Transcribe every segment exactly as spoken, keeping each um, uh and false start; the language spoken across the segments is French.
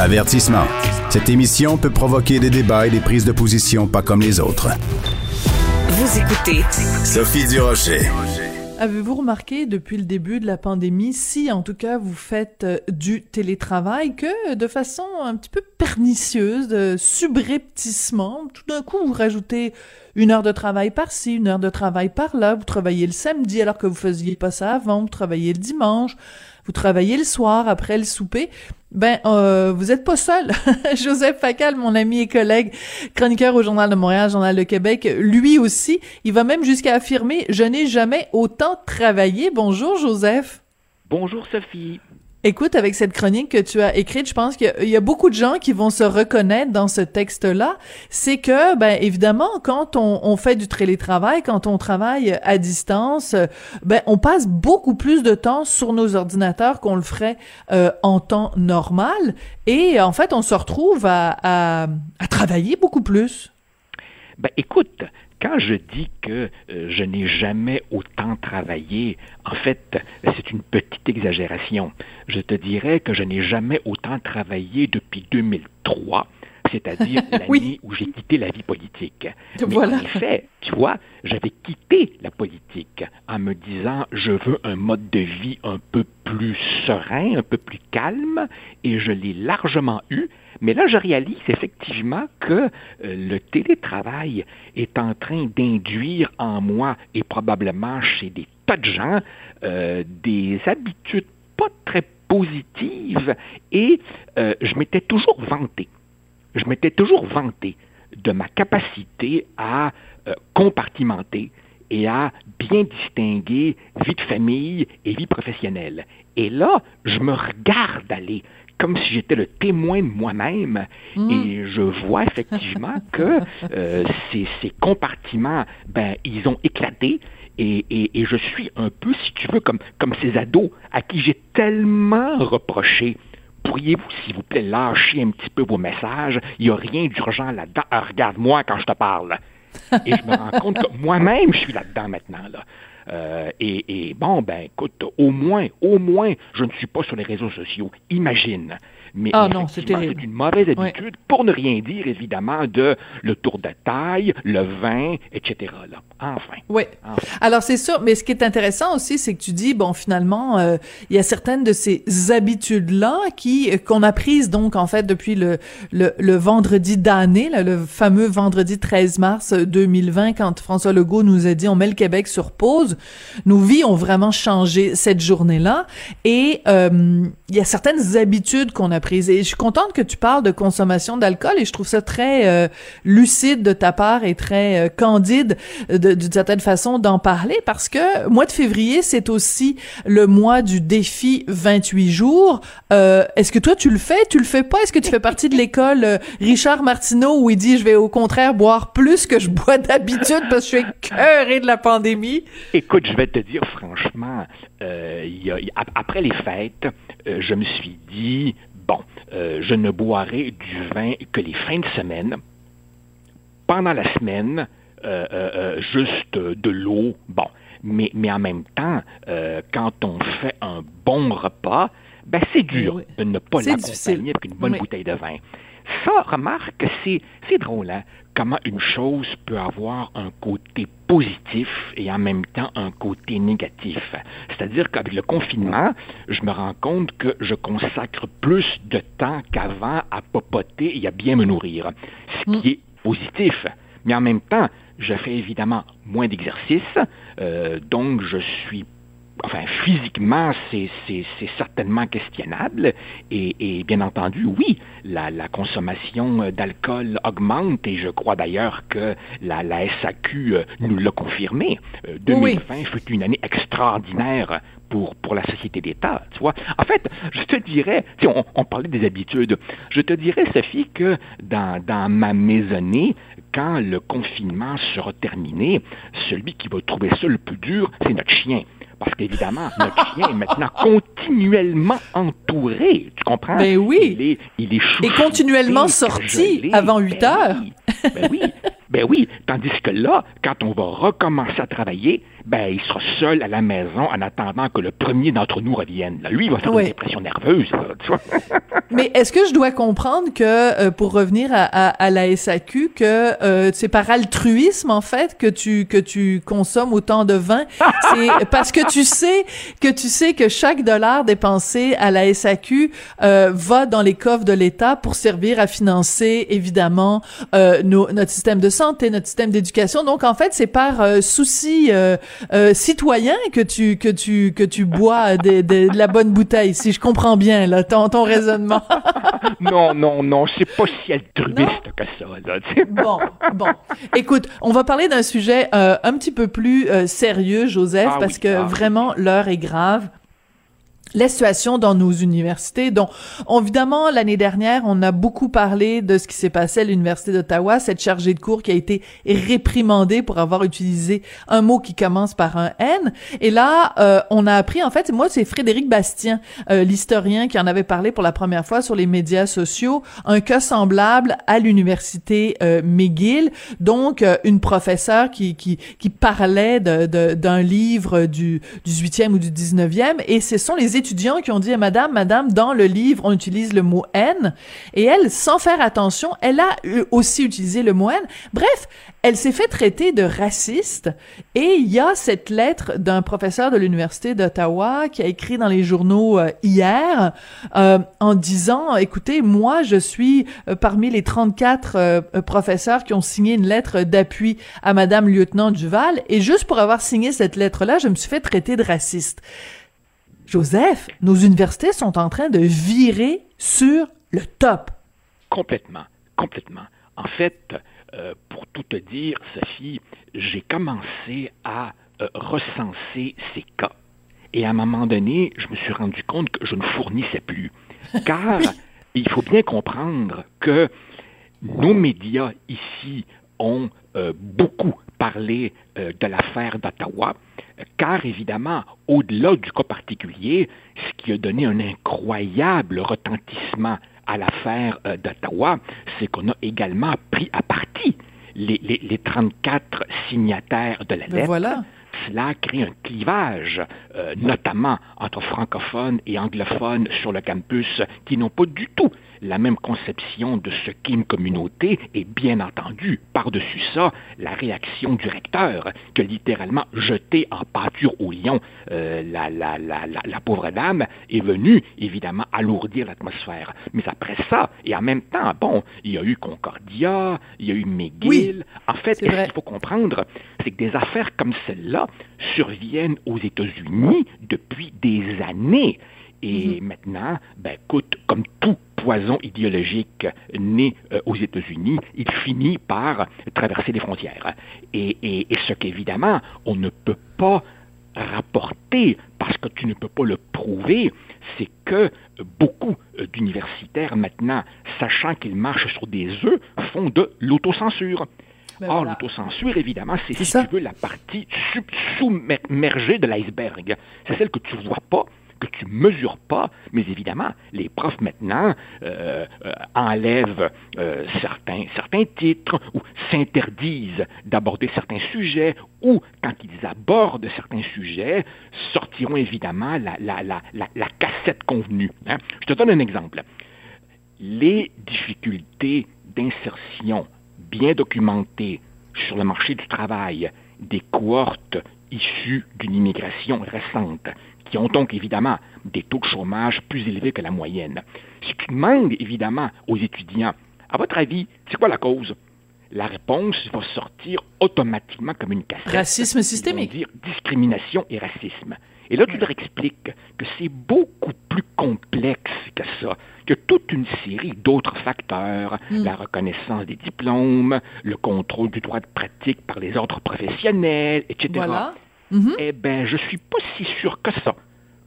Avertissement. Cette émission peut provoquer des débats et des prises de position pas comme les autres. Vous écoutez Sophie Durocher. Avez-vous remarqué depuis le début de la pandémie, si en tout cas vous faites euh, du télétravail, que de façon un petit peu pernicieuse, de subrepticement, tout d'un coup vous rajoutez une heure de travail par-ci, une heure de travail par-là, vous travaillez le samedi alors que vous faisiez pas ça avant, vous travaillez le dimanche, vous travaillez le soir après le souper. Ben, euh, vous êtes pas seul. Joseph Facal, mon ami et collègue, chroniqueur au Journal de Montréal, Journal de Québec, lui aussi, il va même jusqu'à affirmer « Je n'ai jamais autant travaillé ». Bonjour, Joseph. Bonjour, Sophie. Écoute, avec cette chronique que tu as écrite, je pense qu'il y a, il y a beaucoup de gens qui vont se reconnaître dans ce texte-là. C'est que, ben, évidemment, quand on, on fait du télétravail, quand on travaille à distance, ben, on passe beaucoup plus de temps sur nos ordinateurs qu'on le ferait euh, en temps normal. Et en fait, on se retrouve à, à, à travailler beaucoup plus. Ben, écoute, quand je dis que euh, je n'ai jamais autant travaillé, en fait, c'est une petite exagération. Je te dirais que je n'ai jamais autant travaillé depuis deux mille trois, c'est-à-dire l'année oui. où j'ai quitté la vie politique. Voilà. Mais en effet, tu vois, j'avais quitté la politique en me disant « je veux un mode de vie un peu plus serein, un peu plus calme » et je l'ai largement eu. Mais là, je réalise effectivement que le télétravail est en train d'induire en moi, et probablement chez des tas de gens, euh, des habitudes pas très positives. Et euh, je m'étais toujours vanté, je m'étais toujours vanté de ma capacité à euh, compartimenter et à bien distinguer vie de famille et vie professionnelle. Et là, je me regarde aller comme si j'étais le témoin de moi-même, mmh. et je vois effectivement que euh, ces, ces compartiments, ben, ils ont éclaté, et, et, et je suis un peu, si tu veux, comme, comme ces ados à qui j'ai tellement reproché. Pourriez-vous, s'il vous plaît, lâcher un petit peu vos messages? Il n'y a rien d'urgent là-dedans. Ah, regarde-moi quand je te parle. Et je me rends compte que moi-même, je suis là-dedans maintenant, là. Euh, et, et bon, ben écoute, au moins, au moins, je ne suis pas sur les réseaux sociaux, imagine. Mais ah non, c'est terrible. C'est une mauvaise habitude, ouais. Pour ne rien dire, évidemment, de le tour de taille, le vin, et cetera. Là. Enfin. Oui. Enfin. Alors, c'est sûr, mais ce qui est intéressant aussi, c'est que tu dis, bon, finalement, euh, il y a certaines de ces habitudes-là qui qu'on a prises, donc, en fait, depuis le, le, le vendredi damné, là, le fameux vendredi treize mars deux mille vingt, quand François Legault nous a dit « on met le Québec sur pause », nos vies ont vraiment changé cette journée-là, et euh, il y a certaines habitudes qu'on a prise. Et je suis contente que tu parles de consommation d'alcool et je trouve ça très euh, lucide de ta part et très euh, candide de, d'une certaine façon d'en parler, parce que mois de février, c'est aussi le mois du défi vingt-huit jours. Euh, est-ce que toi, tu le fais? Tu le fais pas? Est-ce que tu fais partie de l'école euh, Richard Martineau où il dit « je vais au contraire boire plus que je bois d'habitude parce que je suis écœuré de la pandémie ». Écoute, je vais te dire franchement, euh, y a, y a, après les fêtes, euh, je me suis dit « bon, euh, je ne boirai du vin que les fins de semaine. Pendant la semaine, euh, euh, juste de l'eau. Bon, mais, mais en même temps, euh, quand on fait un bon repas, ben c'est dur oui. de ne pas c'est l'accompagner difficile. Avec une bonne oui. bouteille de vin. Ça, remarque, c'est, c'est drôle, hein? Comment une chose peut avoir un côté positif et en même temps un côté négatif. C'est-à-dire qu'avec le confinement, je me rends compte que je consacre plus de temps qu'avant à popoter et à bien me nourrir, ce qui est positif. Mais en même temps, je fais évidemment moins d'exercice, euh, donc je suis enfin, physiquement, c'est, c'est, c'est certainement questionnable. Et, et bien entendu, oui, la, la consommation d'alcool augmente, et je crois d'ailleurs que la, la S A Q nous l'a confirmé. deux mille vingt oui. fut une année extraordinaire pour, pour la société d'État, tu vois. En fait, je te dirais, tu sais, on, on parlait des habitudes, je te dirais, Sophie, que dans, dans ma maisonnée, quand le confinement sera terminé, celui qui va trouver ça le plus dur, c'est notre chien. Parce qu'évidemment, notre chien est maintenant continuellement entouré, tu comprends? Ben oui! Il est, il est chouchouté, et continuellement sorti gelé. Avant huit heures. Ben, ben oui, ben oui. Tandis que là, quand on va recommencer à travailler, ben il sera seul à la maison en attendant que le premier d'entre nous revienne. Là, lui, il va faire oui. une dépression nerveuse, là, tu vois? Mais est-ce que je dois comprendre que, euh, pour revenir à, à, à la S A Q, que euh, c'est par altruisme, en fait, que tu, que tu consommes autant de vin? C'est parce que tu sais que tu sais que chaque dollar dépensé à la S A Q euh, va dans les coffres de l'État pour servir à financer, évidemment, euh, nos, notre système de santé, notre système d'éducation. Donc, en fait, c'est par euh, souci euh, euh, citoyen que tu que tu que tu bois de, de, de la bonne bouteille, si je comprends bien là ton, ton raisonnement. Non, non, non, c'est pas si altruiste que ça, là. Bon, bon. Écoute, on va parler d'un sujet euh, un petit peu plus euh, sérieux, Joseph, ah, parce oui, que ah. vraiment, l'heure est grave. La situation dans nos universités, donc évidemment, l'année dernière, on a beaucoup parlé de ce qui s'est passé à l'Université d'Ottawa, cette chargée de cours qui a été réprimandée pour avoir utilisé un mot qui commence par un N. Et là, euh, on a appris, en fait, moi, c'est Frédéric Bastien, euh, l'historien qui en avait parlé pour la première fois sur les médias sociaux, un cas semblable à l'Université euh, McGill, donc euh, une professeure qui qui, qui parlait de, de, d'un livre du dix-huitième ou du dix-neuvième, et ce sont les étudiants qui ont dit à madame, madame, dans le livre, on utilise le mot haine, et elle, sans faire attention, elle a aussi utilisé le mot haine. Bref, elle s'est fait traiter de raciste, et il y a cette lettre d'un professeur de l'Université d'Ottawa qui a écrit dans les journaux euh, hier euh, en disant, écoutez, moi, je suis euh, parmi les trente-quatre euh, professeurs qui ont signé une lettre d'appui à madame Lieutenant Duval, et juste pour avoir signé cette lettre-là, je me suis fait traiter de raciste. Joseph, nos universités sont en train de virer sur le top. Complètement, complètement. En fait, euh, pour tout te dire, Sophie, j'ai commencé à euh, recenser ces cas. Et à un moment donné, je me suis rendu compte que je ne fournissais plus. Car il faut bien comprendre que nos médias ici ont euh, beaucoup parlé euh, de l'affaire d'Ottawa, car évidemment, au-delà du cas particulier, ce qui a donné un incroyable retentissement à l'affaire euh, d'Ottawa, c'est qu'on a également pris à partie les, les, les trente-quatre signataires de la lettre. Voilà. Cela crée un clivage, euh, notamment entre francophones et anglophones sur le campus, qui n'ont pas du tout la même conception de ce qu'est une communauté, et bien entendu, par-dessus ça, la réaction du recteur qui a littéralement jeté en pâture au lion euh, la, la, la, la, la pauvre dame, est venue évidemment alourdir l'atmosphère. Mais après ça, et en même temps, bon, il y a eu Concordia, il y a eu McGill. Oui, en fait, ce qu'il faut comprendre, c'est que des affaires comme celle-là surviennent aux États-Unis depuis des années. Et mmh. maintenant, ben, écoute, comme tout poison idéologique né euh, aux États-Unis, il finit par traverser les frontières. Et, et, et ce qu'évidemment, on ne peut pas rapporter, parce que tu ne peux pas le prouver, c'est que beaucoup d'universitaires maintenant, sachant qu'ils marchent sur des œufs, font de l'autocensure. Ben Or, voilà. l'autocensure, évidemment, c'est, c'est si ça? tu veux, la partie submergée de l'iceberg. C'est celle que tu ne vois pas, que tu ne mesures pas, mais évidemment, les profs maintenant euh, euh, enlèvent euh, certains, certains titres, ou s'interdisent d'aborder certains sujets, ou, quand ils abordent certains sujets, sortiront évidemment la, la, la, la, la cassette convenue. Hein? Je te donne un exemple. Les difficultés d'insertion bien documentées sur le marché du travail des cohortes issues d'une immigration récente, qui ont donc évidemment des taux de chômage plus élevés que la moyenne. Si tu demandes évidemment aux étudiants, à votre avis, c'est quoi la cause? La réponse va sortir automatiquement comme une cassette. Racisme systémique. Ils vont dire discrimination et racisme. Et là, tu leur expliques que c'est beaucoup plus complexe que ça, que toute une série d'autres facteurs, mm. la reconnaissance des diplômes, le contrôle du droit de pratique par les ordres professionnels, et cetera. Voilà. Mm-hmm. Eh bien, je ne suis pas si sûr que ça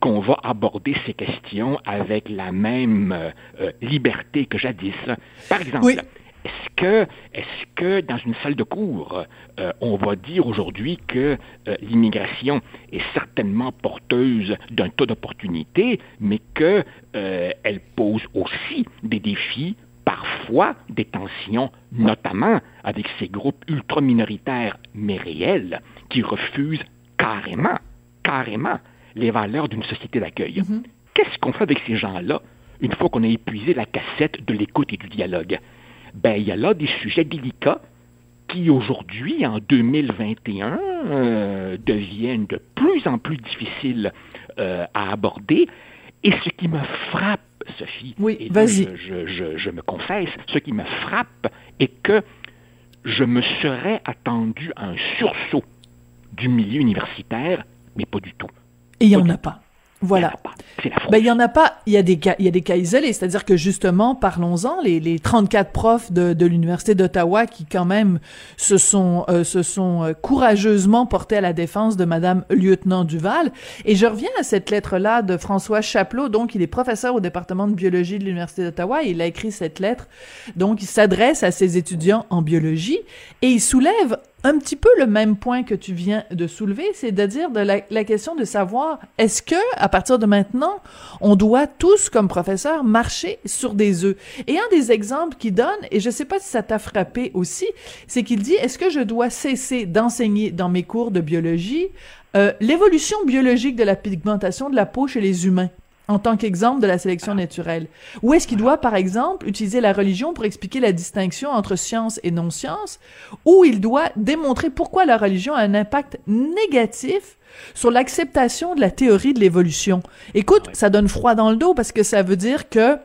qu'on va aborder ces questions avec la même euh, liberté que jadis. Par exemple... Oui. Est-ce que, est-ce que dans une salle de cours, euh, on va dire aujourd'hui que euh, l'immigration est certainement porteuse d'un tas d'opportunités, mais qu'elle euh, pose aussi des défis, parfois des tensions, notamment avec ces groupes ultra-minoritaires, mais réels, qui refusent carrément, carrément les valeurs d'une société d'accueil. Mm-hmm. Qu'est-ce qu'on fait avec ces gens-là une fois qu'on a épuisé la cassette de l'écoute et du dialogue? Ben, il y a là des sujets délicats qui, aujourd'hui, en deux mille vingt et un, euh, deviennent de plus en plus difficiles euh, à aborder. Et ce qui me frappe, Sophie, oui, et là, je, je, je, je me confesse, ce qui me frappe est que je me serais attendu à un sursaut du milieu universitaire, mais pas du tout. Et il n'y en a pas. Voilà. Ben, il n'y en a pas. Il y a des cas, il y a des cas isolés. C'est-à-dire que, justement, parlons-en, les, les trente-quatre profs de, de l'Université d'Ottawa qui, quand même, se sont, euh, se sont courageusement portés à la défense de Madame Lieutenant Duval. Et je reviens à cette lettre-là de François Chapelot. Donc, il est professeur au département de biologie de l'Université d'Ottawa et il a écrit cette lettre. Donc, il s'adresse à ses étudiants en biologie et il soulève un petit peu le même point que tu viens de soulever, c'est-à-dire de la, la question de savoir est-ce que, à partir de maintenant, on doit tous, comme professeurs, marcher sur des œufs. Et un des exemples qu'il donne, et je ne sais pas si ça t'a frappé aussi, c'est qu'il dit est-ce que je dois cesser d'enseigner dans mes cours de biologie euh, l'évolution biologique de la pigmentation de la peau chez les humains en tant qu'exemple de la sélection naturelle? Ou est-ce qu'il doit, par exemple, utiliser la religion pour expliquer la distinction entre science et non-science? Ou il doit démontrer pourquoi la religion a un impact négatif sur l'acceptation de la théorie de l'évolution? Écoute, ça donne froid dans le dos parce que ça veut dire que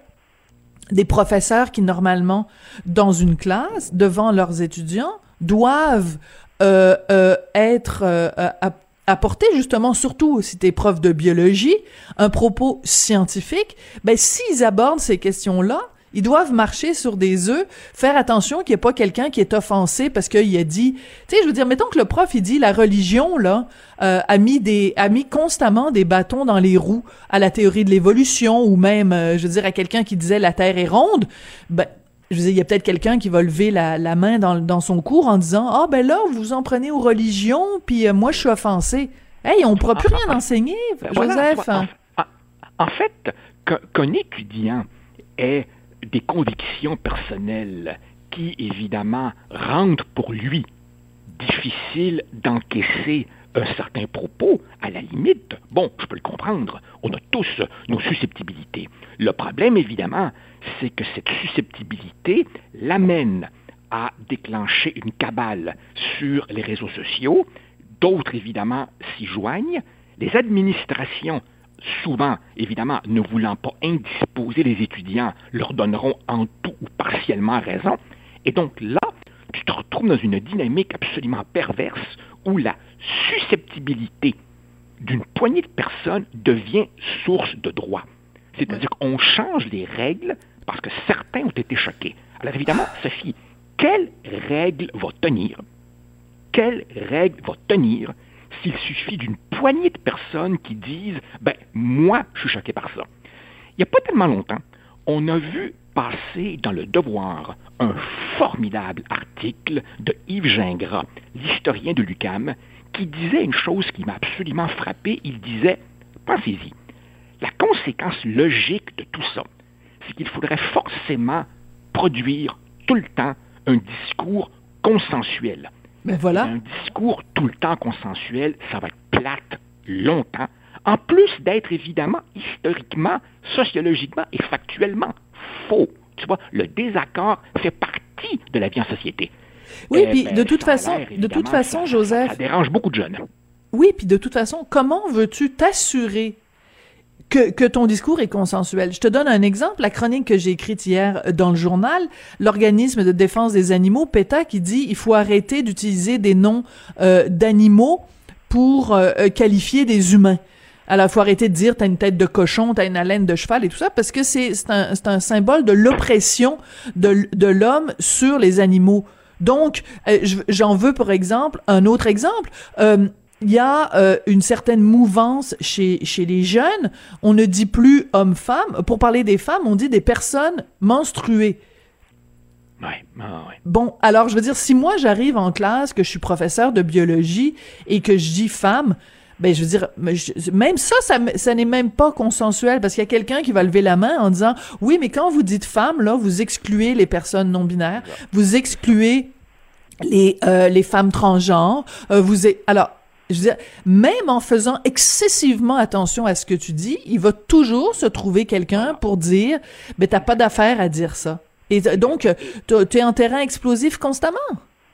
des professeurs qui, normalement, dans une classe, devant leurs étudiants, doivent euh, euh, être... Euh, à, apporter justement, surtout si t'es prof de biologie, un propos scientifique, ben s'ils abordent ces questions-là, ils doivent marcher sur des œufs, faire attention qu'il n'y ait pas quelqu'un qui est offensé parce qu'il a dit... Tu sais, je veux dire, mettons que le prof, il dit la religion, là, euh, a mis des, a mis constamment des bâtons dans les roues à la théorie de l'évolution ou même, euh, je veux dire, à quelqu'un qui disait la Terre est ronde, ben... Je veux dire, il y a peut-être quelqu'un qui va lever la, la main dans, dans son cours en disant « Ah, oh, ben là, vous en prenez aux religions, puis euh, moi, je suis offensé. » Hey, on ne pourra plus rien en, enseigner, ben Joseph. Voilà, en, en fait, qu'un étudiant ait des convictions personnelles qui, évidemment, rendent pour lui difficile d'encaisser un certain propos, à la limite, bon, je peux le comprendre, on a tous nos susceptibilités. Le problème, évidemment, c'est que cette susceptibilité l'amène à déclencher une cabale sur les réseaux sociaux. D'autres, évidemment, s'y joignent. Les administrations, souvent, évidemment, ne voulant pas indisposer les étudiants, leur donneront en tout ou partiellement raison. Et donc là, tu te retrouves dans une dynamique absolument perverse où la susceptibilité d'une poignée de personnes devient source de droit. C'est-à-dire qu'on change les règles parce que certains ont été choqués. Alors évidemment, Sophie, quelle règle va tenir? Quelle règle va tenir s'il suffit d'une poignée de personnes qui disent « Ben, moi, je suis choqué par ça. » Il n'y a pas tellement longtemps, on a vu passer dans Le Devoir un formidable article de Yves Gingras, l'historien de l'U Q A M, qui disait une chose qui m'a absolument frappé. Il disait, pensez-y, la conséquence logique de tout ça, c'est qu'il faudrait forcément produire tout le temps un discours consensuel. Mais voilà. Un discours tout le temps consensuel, ça va être plate longtemps, en plus d'être évidemment historiquement, sociologiquement et factuellement faux. Tu vois, le désaccord fait partie de la vie en société. Oui, puis de toute façon, de toute façon, Joseph... Ça dérange beaucoup de jeunes. Oui, puis de toute façon, comment veux-tu t'assurer Que, que ton discours est consensuel? Je te donne un exemple, la chronique que j'ai écrite hier dans le journal, l'organisme de défense des animaux, PETA, qui dit il faut arrêter d'utiliser des noms euh, d'animaux pour euh, qualifier des humains. Alors, il faut arrêter de dire « t'as une tête de cochon, t'as une haleine de cheval » et tout ça, parce que c'est, c'est, un, c'est un symbole de l'oppression de, de l'homme sur les animaux. Donc, euh, j'en veux, pour exemple, un autre exemple. Euh, il y a euh, une certaine mouvance chez chez les jeunes. On ne dit plus homme-femme. Pour parler des femmes, on dit des personnes menstruées. Ouais, ouais, ouais. Bon, alors, je veux dire, si moi, j'arrive en classe, que je suis professeur de biologie et que je dis « femme », ben, je veux dire, même ça, ça, ça n'est même pas consensuel, parce qu'il y a quelqu'un qui va lever la main en disant « Oui, mais quand vous dites femme, là, vous excluez les personnes non-binaires, vous excluez les, euh, les femmes transgenres, euh, vous... » Alors, je veux dire, même en faisant excessivement attention à ce que tu dis, il va toujours se trouver quelqu'un pour dire « Ben, t'as pas d'affaire à dire ça. » Et donc, t'es en terrain explosif constamment.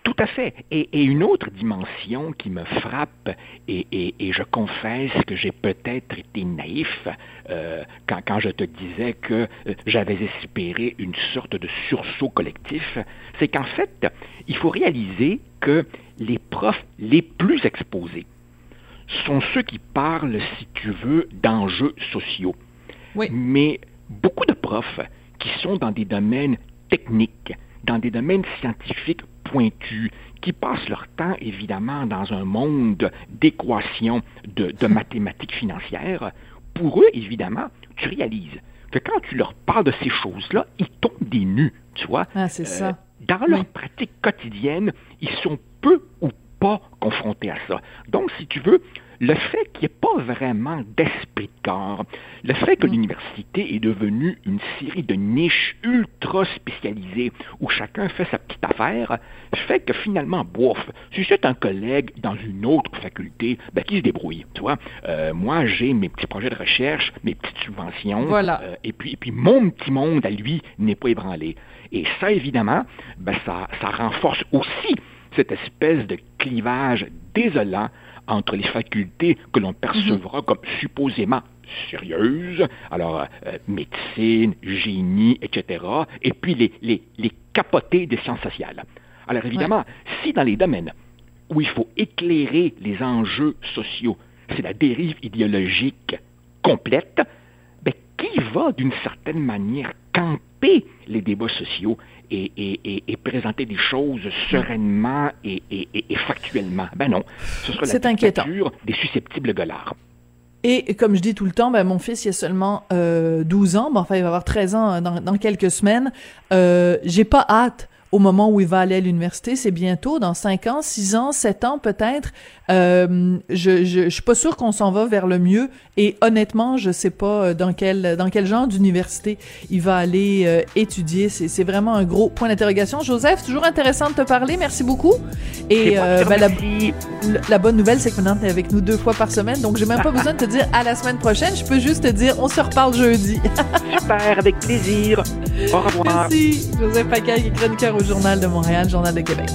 Tout à fait. Et, et une autre dimension qui me frappe, et, et, et je confesse que j'ai peut-être été naïf euh, quand, quand je te disais que j'avais espéré une sorte de sursaut collectif, c'est qu'en fait, il faut réaliser que les profs les plus exposés sont ceux qui parlent, si tu veux, d'enjeux sociaux. Oui. Mais beaucoup de profs qui sont dans des domaines techniques, dans des domaines scientifiques pointus, qui passent leur temps, évidemment, dans un monde d'équations, de, de mathématiques financières, pour eux, évidemment, tu réalises que quand tu leur parles de ces choses-là, ils tombent des nues, tu vois. Ah, c'est euh, ça. Dans leur oui. pratique quotidienne, ils sont peu ou pas confrontés à ça. Donc, si tu veux, le fait qu'il n'y ait pas vraiment d'esprit de corps, le fait que mmh. l'université est devenue une série de niches ultra spécialisées où chacun fait sa petite affaire, fait que finalement, bof, si c'est un collègue dans une autre faculté, ben, qui se débrouille, tu vois. Euh, moi, j'ai mes petits projets de recherche, mes petites subventions, voilà. euh, et puis, et puis mon petit monde, à lui, n'est pas ébranlé. Et ça, évidemment, ben, ça, ça renforce aussi cette espèce de clivage désolant entre les facultés que l'on percevra mmh. comme supposément sérieuses, alors euh, médecine, génie, et cetera, et puis les, les, les capotés des sciences sociales. Alors évidemment, ouais. si dans les domaines où il faut éclairer les enjeux sociaux, c'est la dérive idéologique complète, ben, qui va d'une certaine manière camper les débats sociaux Et, et, et présenter des choses sereinement et, et, et factuellement. Ben non, ce sera la dictature des susceptibles gueulards. Et comme je dis tout le temps, ben mon fils, il a seulement euh, douze ans, ben, enfin il va avoir treize ans dans, dans quelques semaines. Euh, j'ai pas hâte au moment où il va aller à l'université, c'est bientôt, dans cinq ans, six ans, sept ans peut-être. Euh, je, je, je suis pas sûre qu'on s'en va vers le mieux, et honnêtement, je sais pas dans quel dans quel genre d'université il va aller euh, étudier. C'est, c'est vraiment un gros point d'interrogation. Joseph, toujours intéressant de te parler. Merci beaucoup. Et euh, ben, la, la bonne nouvelle, c'est que maintenant t'es avec nous deux fois par semaine, donc j'ai même pas besoin de te dire à la semaine prochaine. Je peux juste te dire, on se reparle jeudi. Super, avec plaisir. Au revoir. Merci, Joseph Facal, qui est chroniqueur au Journal de Montréal, Journal de Québec.